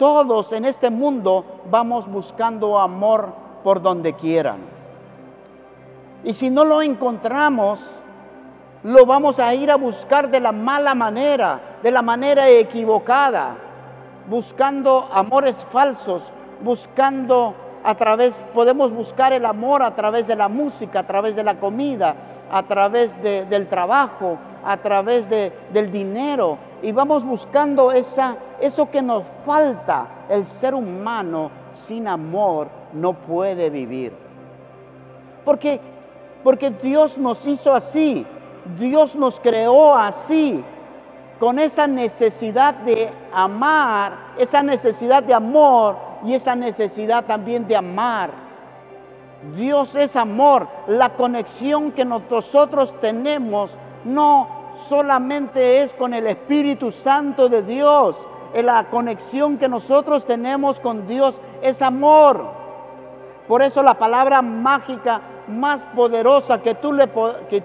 todos en este mundo vamos buscando amor por donde quieran. Y si no lo encontramos, lo vamos a ir a buscar de la mala manera, de la manera equivocada, buscando amores falsos, buscando podemos buscar el amor a través de la música, a través de la comida, a través del trabajo, a través del dinero. Y vamos buscando eso que nos falta. El ser humano sin amor no puede vivir. Porque Dios nos hizo así. Dios nos creó así, con esa necesidad de amar, esa necesidad de amor y esa necesidad también de amar. Dios es amor. La conexión que nosotros tenemos no solamente es con el Espíritu Santo de Dios. La conexión que nosotros tenemos con Dios es amor. Por eso la palabra mágica más poderosa que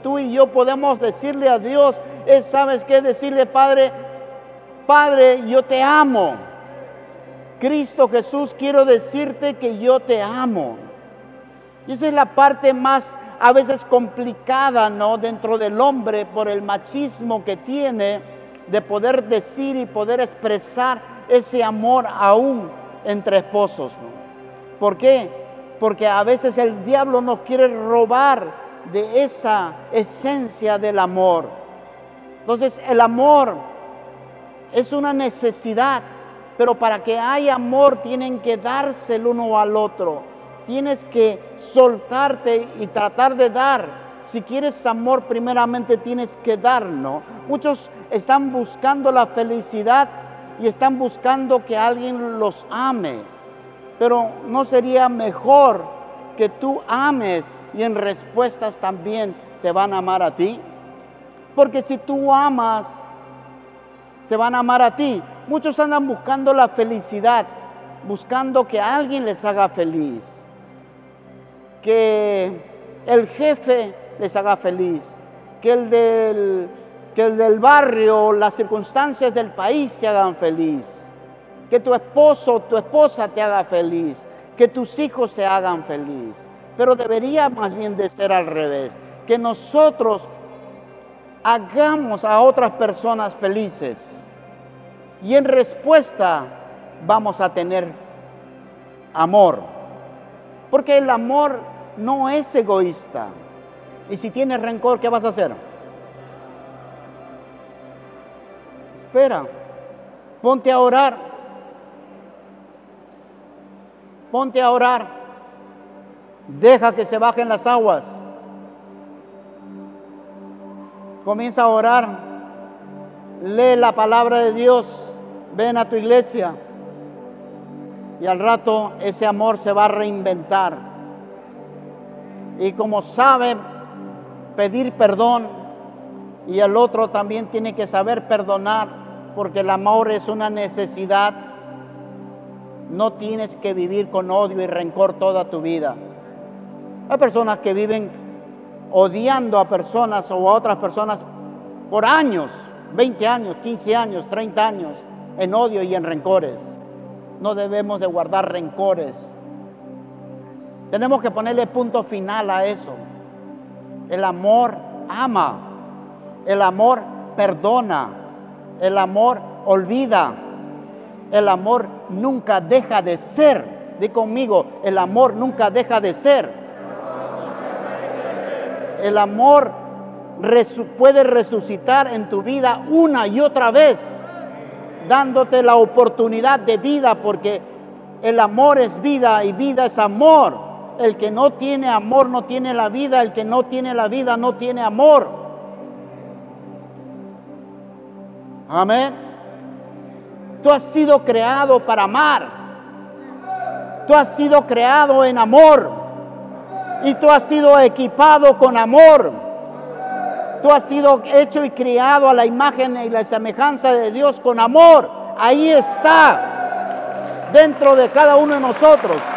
tú y yo podemos decirle a Dios es, ¿sabes qué? Decirle: Padre, yo te amo. Cristo Jesús, quiero decirte que yo te amo. Y esa es la parte más a veces complicada, ¿no?, dentro del hombre, por el machismo que tiene, de poder decir y poder expresar ese amor aún entre esposos, ¿no? ¿Por qué? Porque a veces el diablo nos quiere robar de esa esencia del amor. Entonces el amor es una necesidad, pero para que haya amor tienen que darse el uno al otro. Tienes que soltarte y tratar de dar. Si quieres amor, primeramente tienes que dar, ¿no? Muchos están buscando la felicidad y están buscando que alguien los ame. Pero ¿no sería mejor que tú ames y en respuestas también te van a amar a ti? Porque si tú amas, te van a amar a ti. Muchos andan buscando la felicidad, buscando que alguien les haga feliz, que el jefe les haga feliz, que el del barrio, las circunstancias del país se hagan feliz. Que tu esposo o tu esposa te haga feliz, que tus hijos te hagan feliz. Pero debería más bien de ser al revés, que nosotros hagamos a otras personas felices. Y en respuesta vamos a tener amor. Porque el amor no es egoísta. Y si tienes rencor, ¿qué vas a hacer? Espera, ponte a orar. Ponte a orar, deja que se bajen las aguas, comienza a orar, lee la palabra de Dios, ven a tu iglesia y al rato ese amor se va a reinventar. Y como sabe pedir perdón, y el otro también tiene que saber perdonar, porque el amor es una necesidad. No tienes que vivir con odio y rencor toda tu vida. Hay personas que viven odiando a personas o a otras personas por años, 20 años, 15 años, 30 años, en odio y en rencores. No debemos de guardar rencores. Tenemos que ponerle punto final a eso. El amor ama, el amor perdona, el amor olvida. El amor nunca deja de ser. Di conmigo, el amor nunca deja de ser. El amor puede resucitar en tu vida una y otra vez, dándote la oportunidad de vida, porque el amor es vida y vida es amor. El que no tiene amor no tiene la vida, el que no tiene la vida no tiene amor. Amén. Tú has sido creado para amar. Tú has sido creado en amor. Y tú has sido equipado con amor. Tú has sido hecho y criado a la imagen y la semejanza de Dios con amor. Ahí está, dentro de cada uno de nosotros.